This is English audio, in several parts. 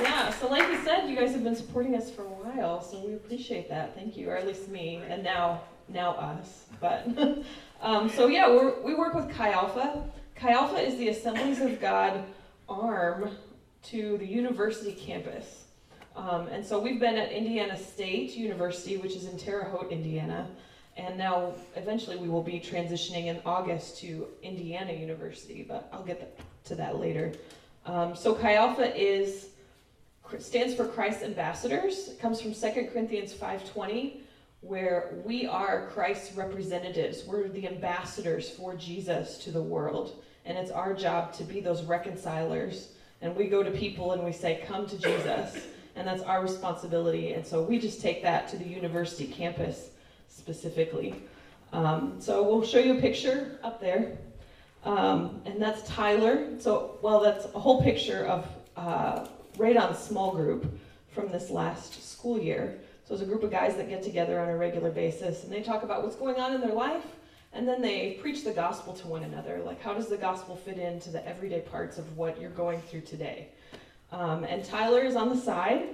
Yeah, so like we said, you guys have been supporting us for a while, so we appreciate that. Thank you, or at least me, and now us. But so yeah, we work with Chi Alpha. Chi Alpha is the Assemblies of God arm to the university campus. And so we've been at Indiana State University, which is in Terre Haute, Indiana. And now eventually we will be transitioning in August to Indiana University, but I'll get to that later. So Chi Alpha stands for Christ's Ambassadors. It comes from 2 Corinthians 5:20, where we are Christ's representatives. We're the ambassadors for Jesus to the world. And it's our job to be those reconcilers. And we go to people and we say, come to Jesus. And that's our responsibility. And so we just take that to the university campus specifically. So we'll show you a picture up there. And that's Tyler. So, well, that's a whole picture of Raydon's small group from this last school year. So it's a group of guys that get together on a regular basis, and they talk about what's going on in their life, and then they preach the gospel to one another. Like, how does the gospel fit into the everyday parts of what you're going through today? And Tyler is on the side,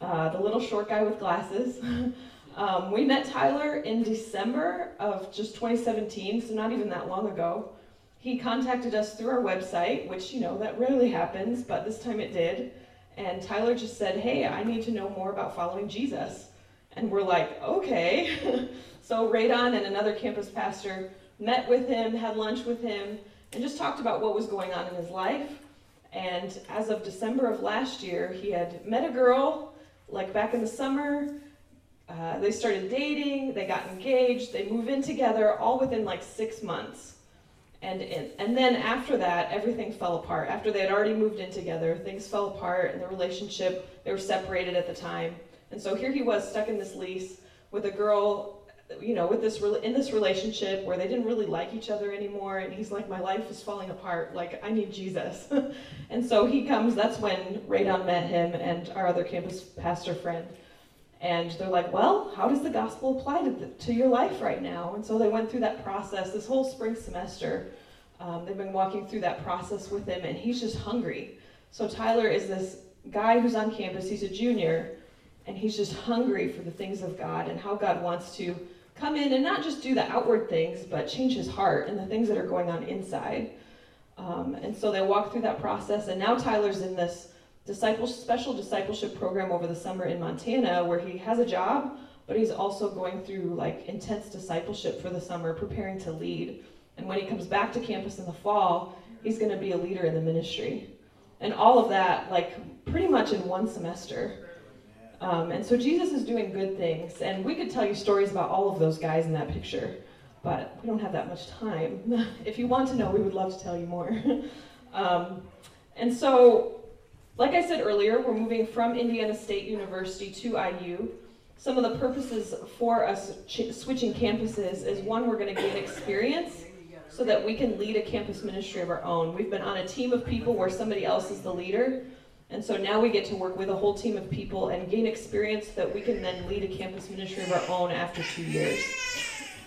the little short guy with glasses. We met Tyler in December of just 2017, so not even that long ago. He contacted us through our website, which, you know, that rarely happens, but this time it did. And Tyler just said, hey, I need to know more about following Jesus. And we're like, okay. So Raydon and another campus pastor met with him, had lunch with him, and just talked about what was going on in his life. And as of December of last year, he had met a girl, like back in the summer. They started dating, they got engaged, they moved in together, all within like 6 months. And then after that, everything fell apart. After they had already moved in together, things fell apart in the relationship. They were separated at the time. And so here he was stuck in this lease with a girl, you know, in this relationship where they didn't really like each other anymore. And he's like, my life is falling apart. Like, I need Jesus. And so he comes, that's when Raydon met him and our other campus pastor friend. And they're like, well, how does the gospel apply to your life right now? And so they went through that process this whole spring semester. They've been walking through that process with him, and he's just hungry. So Tyler is this guy who's on campus. He's a junior, and he's just hungry for the things of God and how God wants to come in and not just do the outward things, but change his heart and the things that are going on inside. And so they walk through that process, and now Tyler's in this special discipleship program over the summer in Montana, where he has a job, but he's also going through like intense discipleship for the summer, preparing to lead. And when he comes back to campus in the fall, he's going to be a leader in the ministry. And all of that, like, pretty much in one semester. And so Jesus is doing good things. And we could tell you stories about all of those guys in that picture, but we don't have that much time. If you want to know, we would love to tell you more. And so, like I said earlier, we're moving from Indiana State University to IU. Some of the purposes for us switching campuses is, one, we're going to gain experience so that we can lead a campus ministry of our own. We've been on a team of people where somebody else is the leader, and so now we get to work with a whole team of people and gain experience so that we can then lead a campus ministry of our own after 2 years.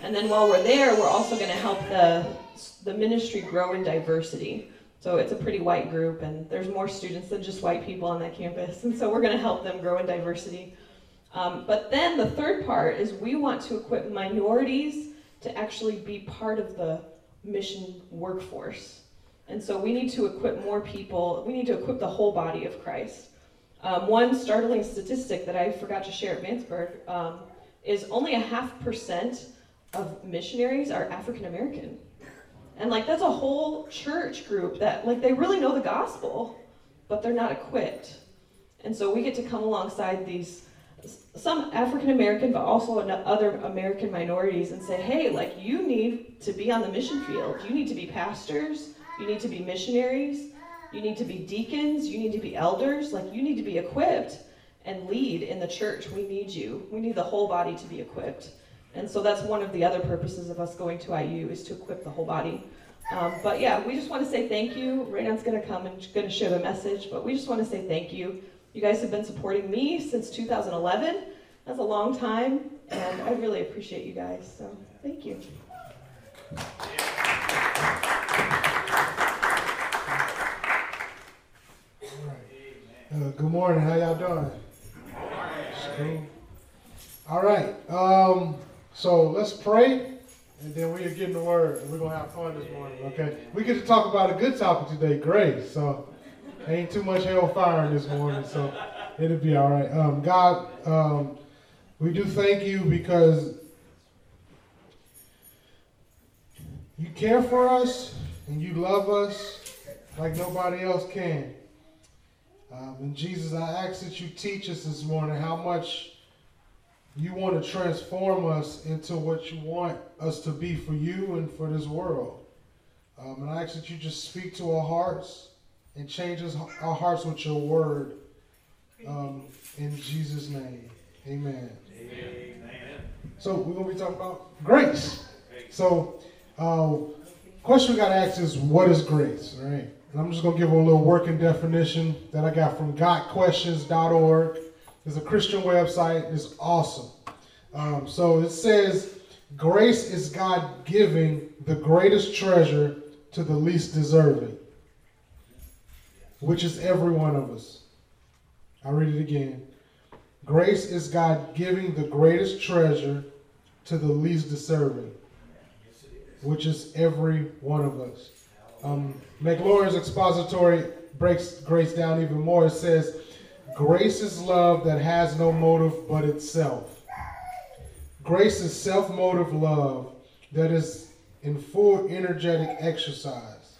And then while we're there, we're also going to help the ministry grow in diversity. So it's a pretty white group, and there's more students than just white people on that campus, and so we're going to help them grow in diversity. But then the third part is we want to equip minorities to actually be part of the mission workforce. And so we need to equip more people. We need to equip the whole body of Christ. One startling statistic that I forgot to share at Vanceburg is only a 0.5% of missionaries are African American. And like, that's a whole church group that, like, they really know the gospel, but they're not equipped. And so we get to come alongside these, some African American, but also other American minorities, and say, hey, like, you need to be on the mission field. You need to be pastors. You need to be missionaries. You need to be deacons. You need to be elders. Like, you need to be equipped and lead in the church. We need you. We need the whole body to be equipped. And so that's one of the other purposes of us going to IU, is to equip the whole body. But yeah, we just want to say thank you. Raydon's going to come and going to share the message, but we just want to say thank you. You guys have been supporting me since 2011. That's a long time, and I really appreciate you guys. So thank you. Good morning. How y'all doing? Good morning. All right. So let's pray, and then we'll get in the Word, and we're going to have fun this morning, okay? We get to talk about a good topic today, grace. So ain't too much hellfire this morning, so it'll be all right. God, we do thank you because you care for us, and you love us like nobody else can. And Jesus, I ask that you teach us this morning how much you want to transform us into what you want us to be for you and for this world. And I ask that you just speak to our hearts and change our hearts with your word. In Jesus' name, amen. Amen. So we're going to be talking about grace. So question we got to ask is, what is grace, right? And I'm just going to give a little working definition that I got from gotquestions.org. It's a Christian website. It's awesome. So it says, grace is God giving the greatest treasure to the least deserving, which is every one of us. I'll read it again. Grace is God giving the greatest treasure to the least deserving, which is every one of us. McLaurin's expository breaks grace down even more. It says, grace is love that has no motive but itself. Grace is self-motive love that is in full energetic exercise.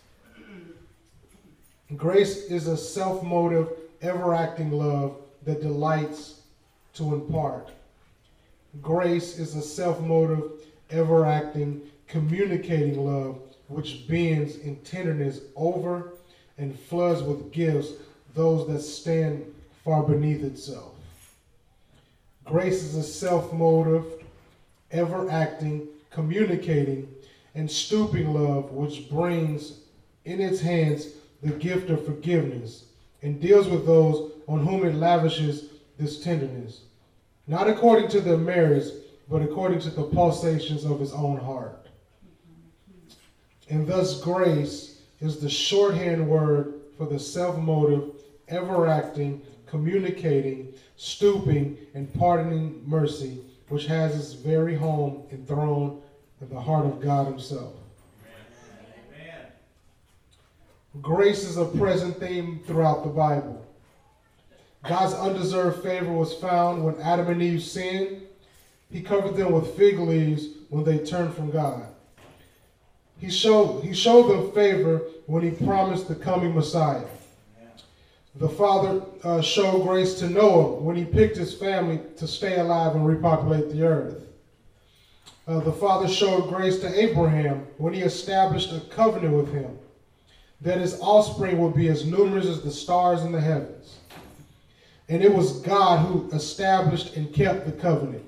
Grace is a self-motive, ever-acting love that delights to impart. Grace is a self-motive, ever-acting, communicating love which bends in tenderness over and floods with gifts those that stand far beneath itself. Grace is a self-motive, ever-acting, communicating, and stooping love which brings in its hands the gift of forgiveness and deals with those on whom it lavishes this tenderness, not according to their merits, but according to the pulsations of his own heart. And thus grace is the shorthand word for the self-motive, ever-acting, communicating, stooping, and pardoning mercy, which has its very home and throne in the heart of God himself. Amen. Grace is a present theme throughout the Bible. God's undeserved favor was found when Adam and Eve sinned. He covered them with fig leaves when they turned from God. He showed them favor when he promised the coming Messiah. The Father showed grace to Noah when he picked his family to stay alive and repopulate the earth. The Father showed grace to Abraham when he established a covenant with him, that his offspring would be as numerous as the stars in the heavens. And it was God who established and kept the covenant.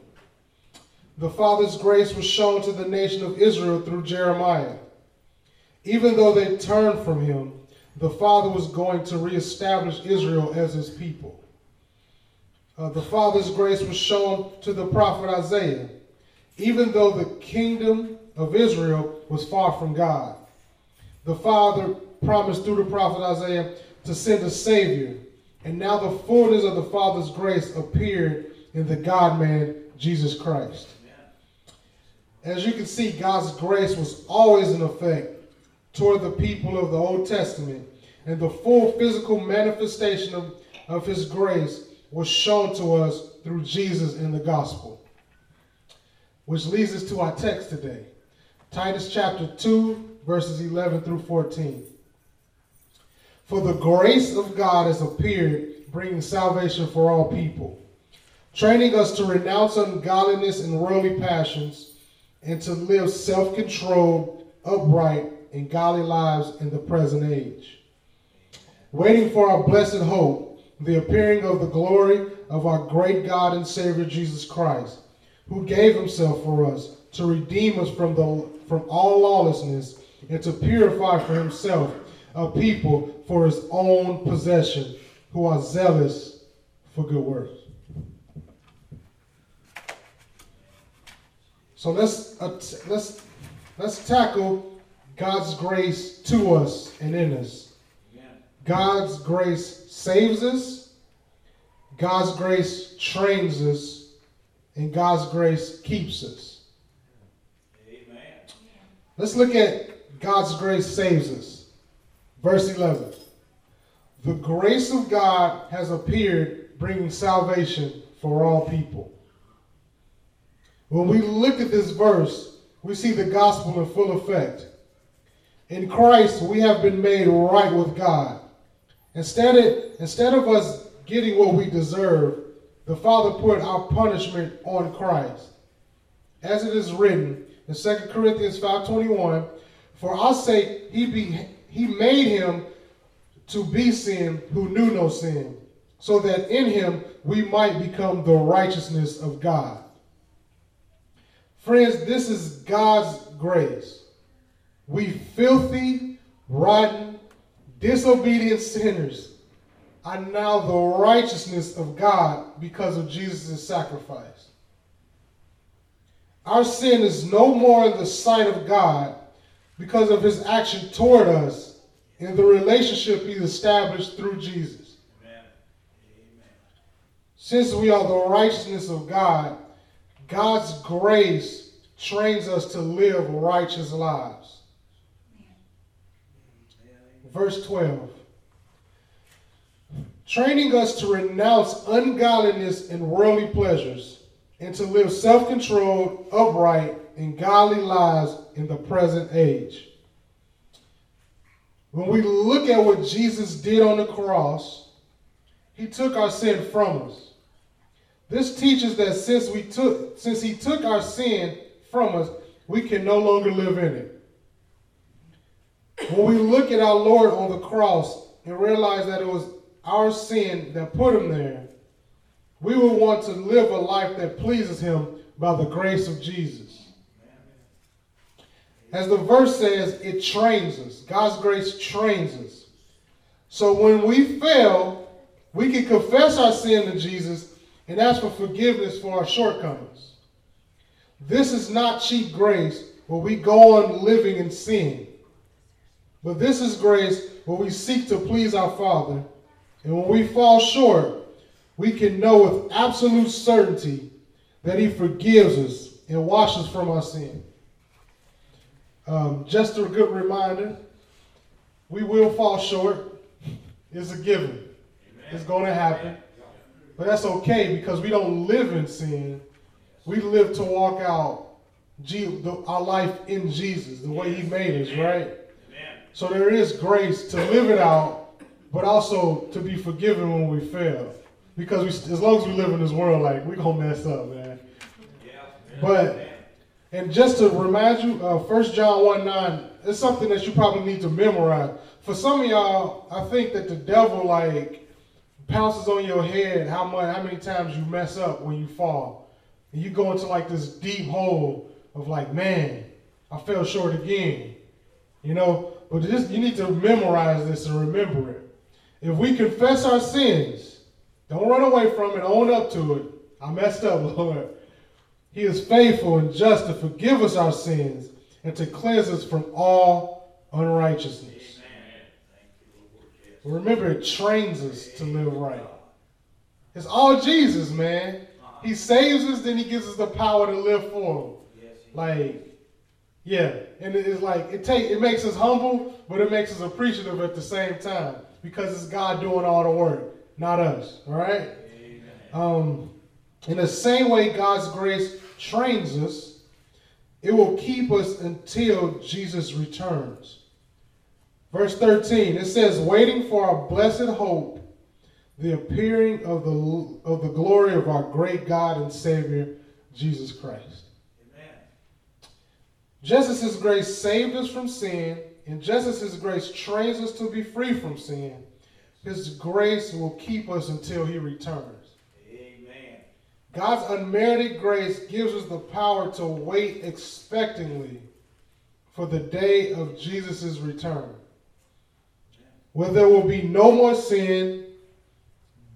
The Father's grace was shown to the nation of Israel through Jeremiah. Even though they turned from him, the Father was going to reestablish Israel as his people. The Father's grace was shown to the prophet Isaiah, even though the kingdom of Israel was far from God. The Father promised through the prophet Isaiah to send a Savior, and now the fullness of the Father's grace appeared in the God-man, Jesus Christ. As you can see, God's grace was always in effect toward the people of the Old Testament, and the full physical manifestation of his grace was shown to us through Jesus in the gospel. Which leads us to our text today, Titus chapter 2, verses 11 through 14. For the grace of God has appeared, bringing salvation for all people, training us to renounce ungodliness and worldly passions, and to live self-controlled, upright, and godly lives in the present age, waiting for our blessed hope, the appearing of the glory of our great God and Savior Jesus Christ, who gave himself for us to redeem us from all lawlessness and to purify for himself a people for his own possession who are zealous for good works. So let's tackle God's grace to us and in us. God's grace saves us, God's grace trains us, and God's grace keeps us. Amen. Let's look at God's grace saves us. Verse 11. The grace of God has appeared, bringing salvation for all people. When we look at this verse, we see the gospel in full effect. In Christ, we have been made right with God. Instead of us getting what we deserve, the Father put our punishment on Christ. As it is written in 2 Corinthians 5:21, for our sake he made him to be sin who knew no sin, so that in him we might become the righteousness of God. Friends, this is God's grace. We filthy, rotten, disobedient sinners are now the righteousness of God because of Jesus' sacrifice. Our sin is no more in the sight of God because of his action toward us and the relationship he's established through Jesus. Amen. Amen. Since we are the righteousness of God, God's grace trains us to live righteous lives. Verse 12. Training us to renounce ungodliness and worldly pleasures and to live self-controlled, upright, and godly lives in the present age. When we look at what Jesus did on the cross, he took our sin from us. This teaches that since he took our sin from us, we can no longer live in it. When we look at our Lord on the cross and realize that it was our sin that put him there, we will want to live a life that pleases him by the grace of Jesus. As the verse says, it trains us. God's grace trains us. So when we fail, we can confess our sin to Jesus and ask for forgiveness for our shortcomings. This is not cheap grace where we go on living in sin, but this is grace where we seek to please our Father. And when we fall short, we can know with absolute certainty that he forgives us and washes from our sin. Just a good reminder, we will fall short. It's a given. Amen. It's going to happen. But that's okay because we don't live in sin. We live to walk out our life in Jesus, the way he made us, right? Amen. So there is grace to live it out, but also to be forgiven when we fail. Because as long as we live in this world, like, we're going to mess up, man. Yeah, but, and just to remind you, 1 John 1:9 is something that you probably need to memorize. For some of y'all, I think that the devil, like, pounces on your head how many times you mess up when you fall. And you go into, like, this deep hole of, like, man, I fell short again. You know? But you need to memorize this and remember it. If we confess our sins, don't run away from it, own up to it. I messed up, Lord. He is faithful and just to forgive us our sins and to cleanse us from all unrighteousness. Amen. Thank you, Lord. Yes. Remember, it trains us to live right. It's all Jesus, man. He saves us, then he gives us the power to live for him. Yes, like, yeah. And it's like, it makes us humble, but it makes us appreciative at the same time. Because it's God doing all the work, not us, all right? In the same way God's grace trains us, it will keep us until Jesus returns. Verse 13, it says, waiting for our blessed hope, the appearing of the glory of our great God and Savior, Jesus Christ. Amen. Just as his grace saved us from sin, and just as his grace trains us to be free from sin, his grace will keep us until he returns. Amen. God's unmerited grace gives us the power to wait expectantly for the day of Jesus' return, where there will be no more sin,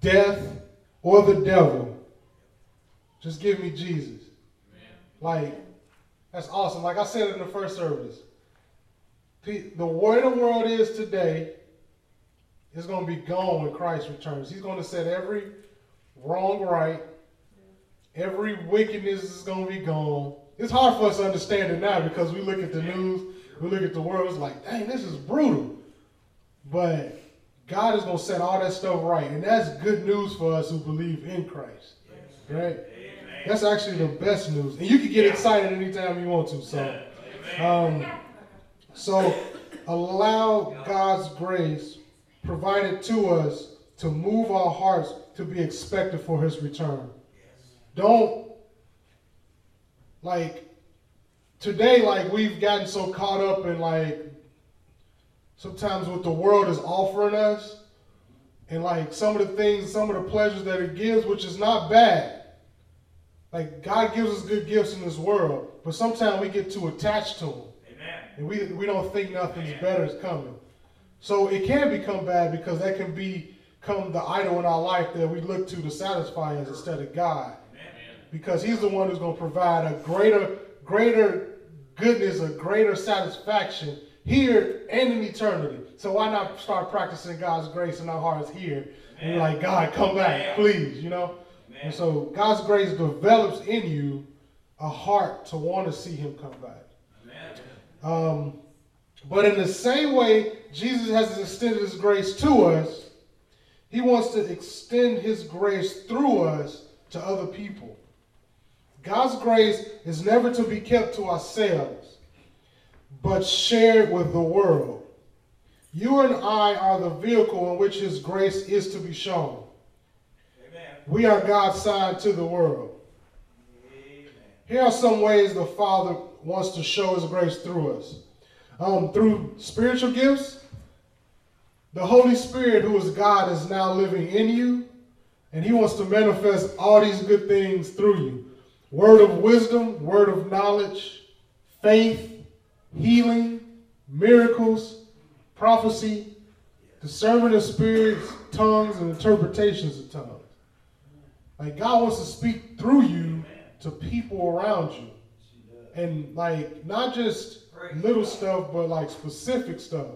death, or the devil. Just give me Jesus. Amen. Like, that's awesome. Like I said in the first service, the way the world is today is going to be gone when Christ returns. He's going to set every wrong right. Every wickedness is going to be gone. It's hard for us to understand it now because we look at the news, we look at the world, it's like, dang, this is brutal. But God is going to set all that stuff right. And that's good news for us who believe in Christ. Yes. Right? Amen. That's actually the best news. And you can get excited anytime you want to. So, allow God's grace provided to us to move our hearts to be expected for his return. Yes. Don't, like, today, like, we've gotten so caught up in, like, sometimes what the world is offering us and like some of the things, some of the pleasures that it gives, which is not bad. Like God gives us good gifts in this world, but sometimes we get too attached to them. Amen. And we don't think nothing's better is coming. So it can become bad because that can become the idol in our life that we look to satisfy us instead of God. Amen. Because he's the one who's going to provide a greater goodness, a greater satisfaction here and in eternity. So why not start practicing God's grace in our hearts here? And you're like, God, come back, please, you know? Amen. And so God's grace develops in you a heart to want to see him come back. But in the same way Jesus has extended his grace to us, he wants to extend his grace through us to other people. God's grace is never to be kept to ourselves, but shared with the world. You and I are the vehicle in which his grace is to be shown. Amen. We are God's sign to the world. Amen. Here are some ways the Father wants to show his grace through us. Through spiritual gifts, the Holy Spirit, who is God, is now living in you, and he wants to manifest all these good things through you. Word of wisdom, word of knowledge, faith, healing, miracles, prophecy, discernment of spirits, tongues, and interpretations of tongues. Like, God wants to speak through you to people around you. And, like, not just little stuff, but, like, specific stuff.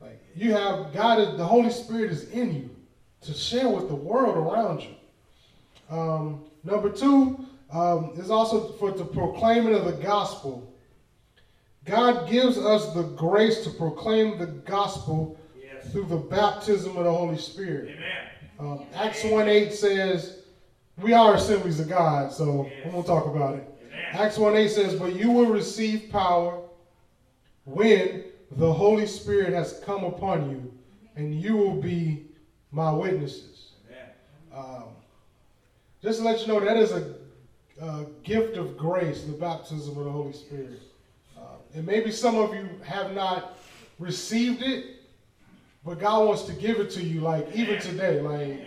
Like, you have God, the Holy Spirit is in you to share with the world around you. Number two, is also for the proclaiming of the gospel. God gives us the grace to proclaim the gospel through the baptism of the Holy Spirit. Amen. Acts 1:8 says, we are Assemblies of God, so I'm going to talk about it. Amen. Acts 1:8 says, but you will receive power when the Holy Spirit has come upon you, and you will be my witnesses. Just to let you know, that is a gift of grace, the baptism of the Holy Spirit. And maybe some of you have not received it, but God wants to give it to you, like, even today. Like,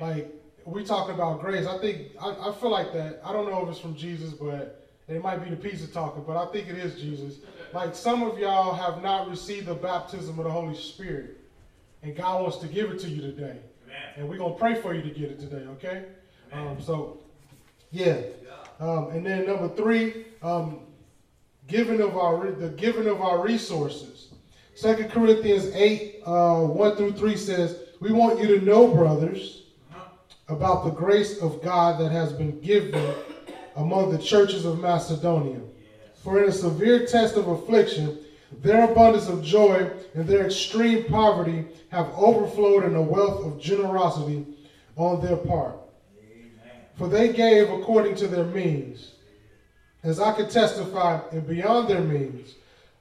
like we're talking about grace. I think, I feel like that. I don't know if it's from Jesus, but it might be the pizza talking, but I think it is Jesus. Like, some of y'all have not received the baptism of the Holy Spirit, and God wants to give it to you today. Amen. And we're going to pray for you to get it today, okay? And then number three, the giving of our resources. 2 Corinthians 8, 1 through 3 says, we want you to know, brothers, about the grace of God that has been given among the churches of Macedonia. For in a severe test of affliction, their abundance of joy and their extreme poverty have overflowed in a wealth of generosity on their part. For they gave according to their means, as I could testify, and beyond their means,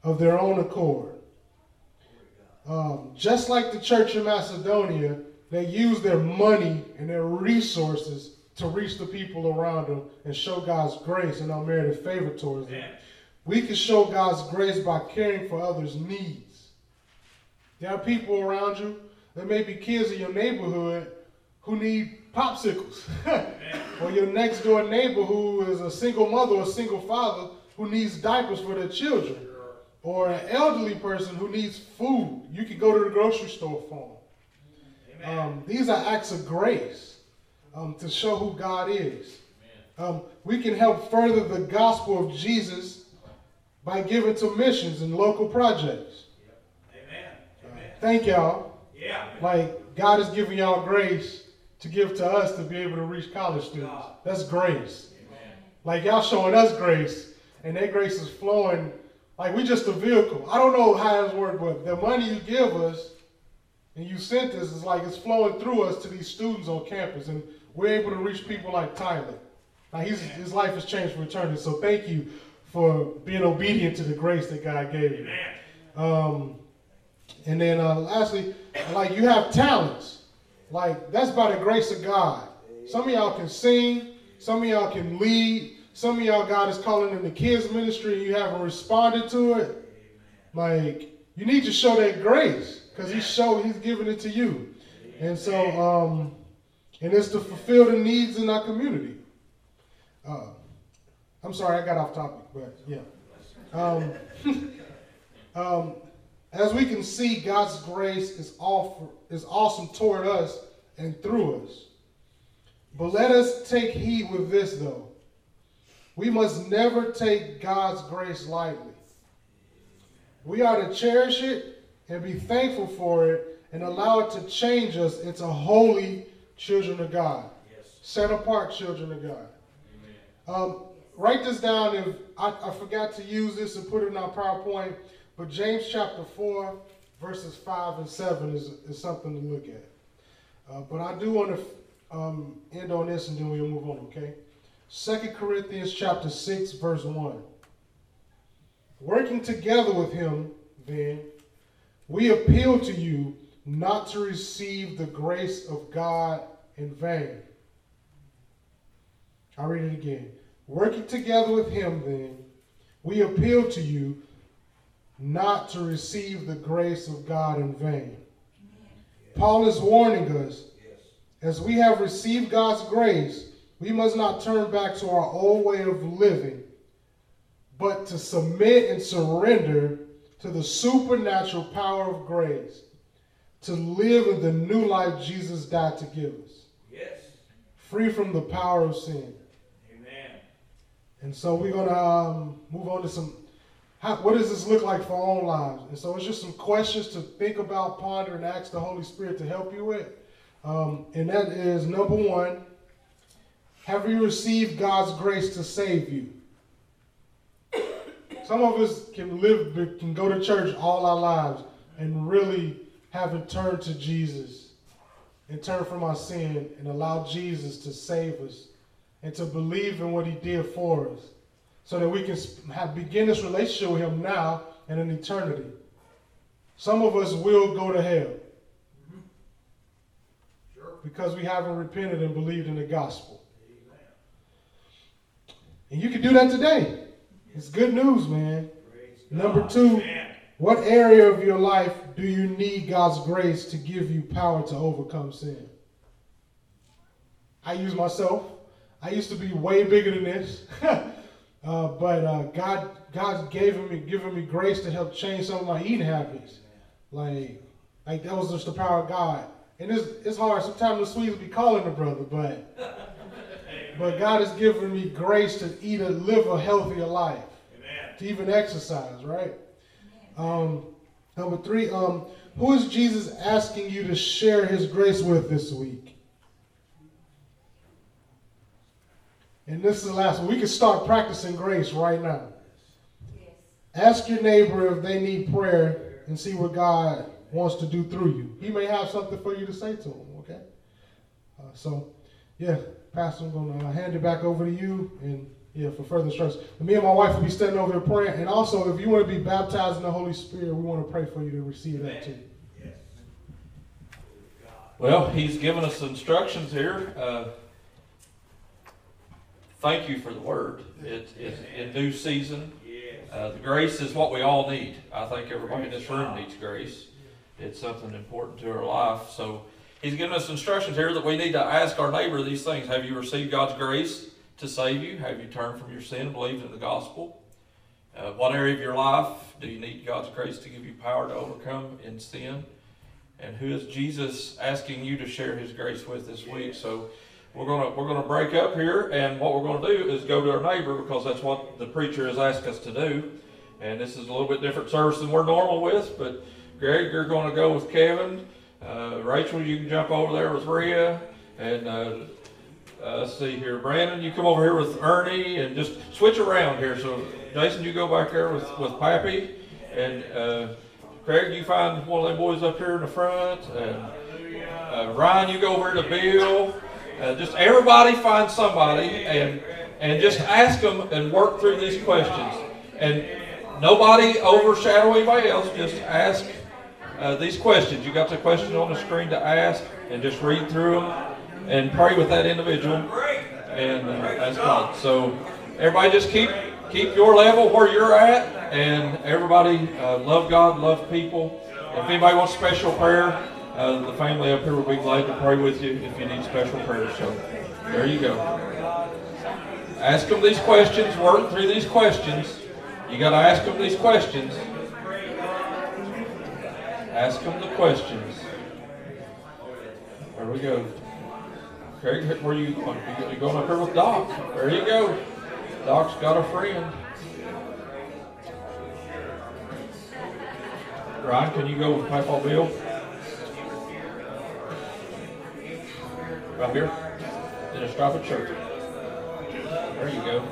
of their own accord. Just like the church in Macedonia, they used their money and their resources to reach the people around them and show God's grace and unmerited favor towards them. Amen. We can show God's grace by caring for others' needs. There are people around you, there may be kids in your neighborhood who need popsicles, or your next door neighbor who is a single mother or a single father who needs diapers for their children, or an elderly person who needs food. You can go to the grocery store for them. These are acts of grace to show who God is. We can help further the gospel of Jesus by giving to missions and local projects. Thank y'all. Like, God is giving y'all grace to give to us to be able to reach college students. That's grace. Amen. Like y'all showing us grace, and that grace is flowing. Like we just a vehicle. I don't know how it's worked, but the money you give us and you sent us is like it's flowing through us to these students on campus, and we're able to reach people like Tyler. Now his life has changed for eternity. So thank you for being obedient to the grace that God gave you. And then lastly, like you have talents. Like that's by the grace of God. Some of y'all can sing. Some of y'all can lead. Some of y'all God is calling in the kids ministry and you haven't responded to it. Like you need to show that grace because he's giving it to you. And so, and it's to fulfill the needs in our community. I'm sorry, I got off topic, but yeah. As we can see, God's grace is awesome toward us and through us. But let us take heed with this, though. We must never take God's grace lightly. We are to cherish it and be thankful for it and allow it to change us into holy children of God, set apart children of God. Write this down. If I forgot to use this and put it in our PowerPoint, but James chapter 4, verses 5 and 7 is something to look at. But I do want to end on this and then we'll move on, okay? 2 Corinthians chapter 6, verse 1. Working together with him, then, we appeal to you not to receive the grace of God in vain. I'll read it again. Working together with him, then, we appeal to you not to receive the grace of God in vain. Paul is warning us, as we have received God's grace, we must not turn back to our old way of living, but to submit and surrender to the supernatural power of grace, to live in the new life Jesus died to give us. Free from the power of sin. Amen. And so we're going to move on to what does this look like for our own lives? And so it's just some questions to think about, ponder, and ask the Holy Spirit to help you with. And that is, number one, have you received God's grace to save you? Some of us can go to church all our lives and really haven't turned to Jesus and turn from our sin and allow Jesus to save us and to believe in what he did for us so that we can begin this relationship with him now and in eternity. Some of us will go to hell because we haven't repented and believed in the gospel. Amen. And you can do that today. It's good news, man. Number two, what area of your life do you need God's grace to give you power to overcome sin? I use myself. I used to be way bigger than this. but God gave me grace to help change some of my eating habits. Like that was just the power of God. And it's hard. Sometimes the Swedes be calling the brother, but God has given me grace to live a healthier life. Amen. To even exercise, right? Number three, who is Jesus asking you to share his grace with this week? And this is the last one. We can start practicing grace right now. Yes. Ask your neighbor if they need prayer and see what God wants to do through you. He may have something for you to say to him, okay? Pastor, I'm going to hand it back over to you and... yeah, for further instructions. Me and my wife will be standing over here praying. And also, if you want to be baptized in the Holy Spirit, we want to pray for you to receive that too. Yes. Well, he's given us instructions here. Thank you for the word. It's in due season. The grace is what we all need. I think everybody in this room needs grace. It's something important to our life. So he's given us instructions here that we need to ask our neighbor these things. Have you received God's grace to save you? Have you turned from your sin and believed in the gospel? What area of your life do you need God's grace to give you power to overcome in sin? And who is Jesus asking you to share his grace with this week? So we're gonna break up here, and what we're gonna do is go to our neighbor because that's what the preacher has asked us to do. And this is a little bit different service than we're normal with, but Greg, you're gonna go with Kevin. Rachel, you can jump over there with Rhea. And let's see here. Brandon, you come over here with Ernie and just switch around here. So Jason, you go back there with Pappy. And Craig, you find one of them boys up here in the front. And Ryan, you go over to Bill. Just everybody find somebody and just ask them and work through these questions. And nobody overshadow anybody else. Just ask these questions. You got the question on the screen to ask and just read through them and pray with that individual. And that's God. So everybody just keep your level where you're at, and everybody love God, love people. If anybody wants special prayer, the family up here will be glad to pray with you if you need special prayer. So there you go. Ask them these questions, work through these questions. You got to ask them these questions. Ask them the questions. There we go. Craig, where are you going? You're going up here with Doc. There you go. Doc's got a friend. Ryan, can you go with Papa Bill? Right here? In a strap of church. There you go.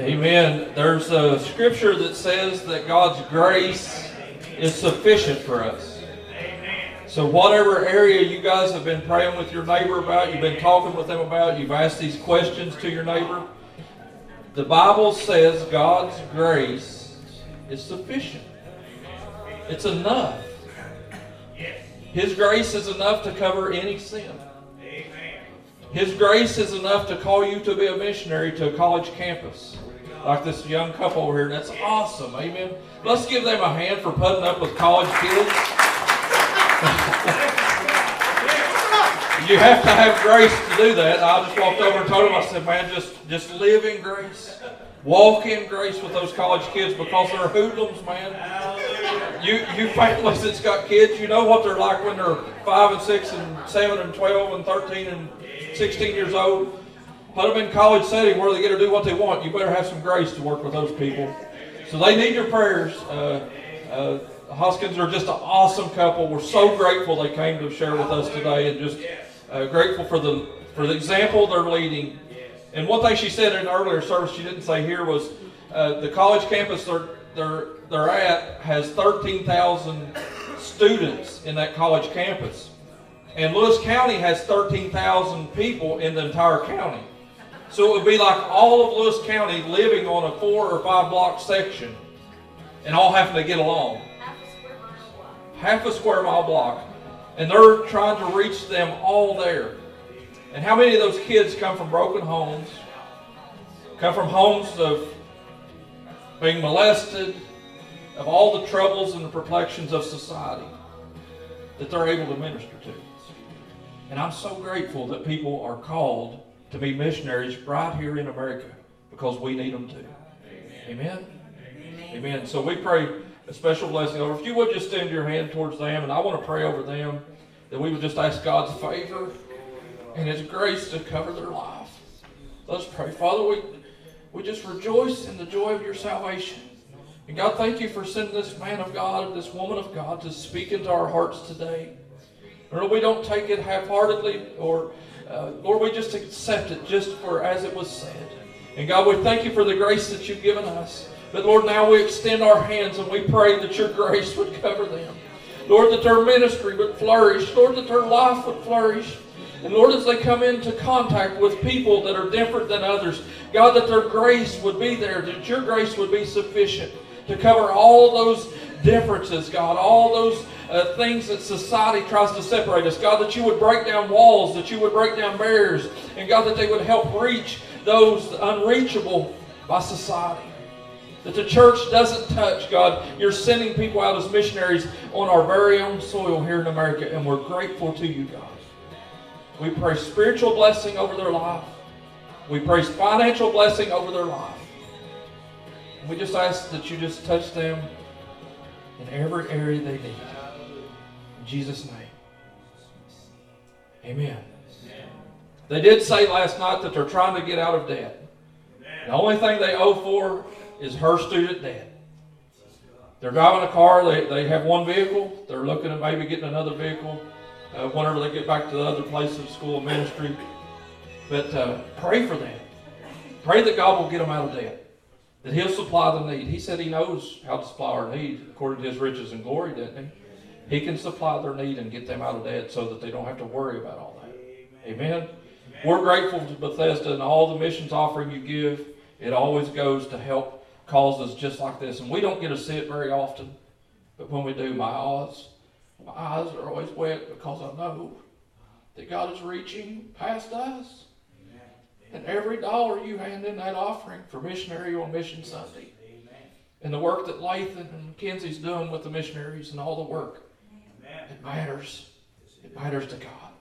Amen. There's a scripture that says that God's grace is sufficient for us. So whatever area you guys have been praying with your neighbor about, you've been talking with them about, you've asked these questions to your neighbor, the Bible says God's grace is sufficient. It's enough. His grace is enough to cover any sin. His grace is enough to call you to be a missionary to a college campus. Like this young couple over here. That's awesome. Amen. Let's give them a hand for putting up with college kids. You have to have grace to do that. I just walked over and told him, I said, man, just live in grace. Walk in grace with those college kids because they're hoodlums, man. You families that's got kids, you know what they're like when they're 5 and 6 and 7 and 12 and 13 and 16 years old. Put them in college setting where they get to do what they want. You better have some grace to work with those people. So they need your prayers. Hoskins are just an awesome couple. We're so grateful they came to share with us today, and just grateful for the example they're leading. And one thing she said in an earlier service she didn't say here was the college campus they're at has 13,000 students in that college campus. And Lewis County has 13,000 people in the entire county. So it would be like all of Lewis County living on a 4 or 5 block section and all having to get along. Half a square mile block. And they're trying to reach them all there. And how many of those kids come from broken homes, come from homes of being molested, of all the troubles and the perplexions of society that they're able to minister to? And I'm so grateful that people are called to be missionaries right here in America because we need them too. Amen? Amen. Amen. So we pray a special blessing over. If you would just extend your hand towards them, and I want to pray over them that we would just ask God's favor and His grace to cover their life. Let's pray. Father, we just rejoice in the joy of your salvation. And God, thank you for sending this man of God and this woman of God to speak into our hearts today. Lord, we don't take it half-heartedly, or Lord, we just accept it just for as it was said. And God, we thank you for the grace that you've given us. But Lord, now we extend our hands and we pray that your grace would cover them. Lord, that their ministry would flourish. Lord, that their life would flourish. And Lord, as they come into contact with people that are different than others, God, that their grace would be there, that your grace would be sufficient to cover all those differences, God, all those things that society tries to separate us. God, that you would break down walls, that you would break down barriers, and God, that they would help reach those unreachable by society. That the church doesn't touch, God. You're sending people out as missionaries on our very own soil here in America, and we're grateful to you, God. We pray spiritual blessing over their life. We pray financial blessing over their life. And we just ask that you just touch them in every area they need. In Jesus' name. Amen. They did say last night that they're trying to get out of debt. The only thing they owe for is her student debt. They're driving a car. They have one vehicle. They're looking at maybe getting another vehicle whenever they get back to the other place of school and ministry. But pray for them. Pray that God will get them out of debt, that He'll supply the need. He said He knows how to supply our need according to His riches and glory, doesn't He? He can supply their need and get them out of debt so that they don't have to worry about all that. Amen? Amen. We're grateful to Bethesda and all the missions offering you give. It always goes to help causes just like this. And we don't get to see it very often, but when we do, my eyes are always wet because I know that God is reaching past us. Amen. And every dollar you hand in that offering for missionary on Mission Sunday. Amen. And the work that Lathan and Kenzie's doing with the missionaries and all the work. Amen. It matters. It matters to God.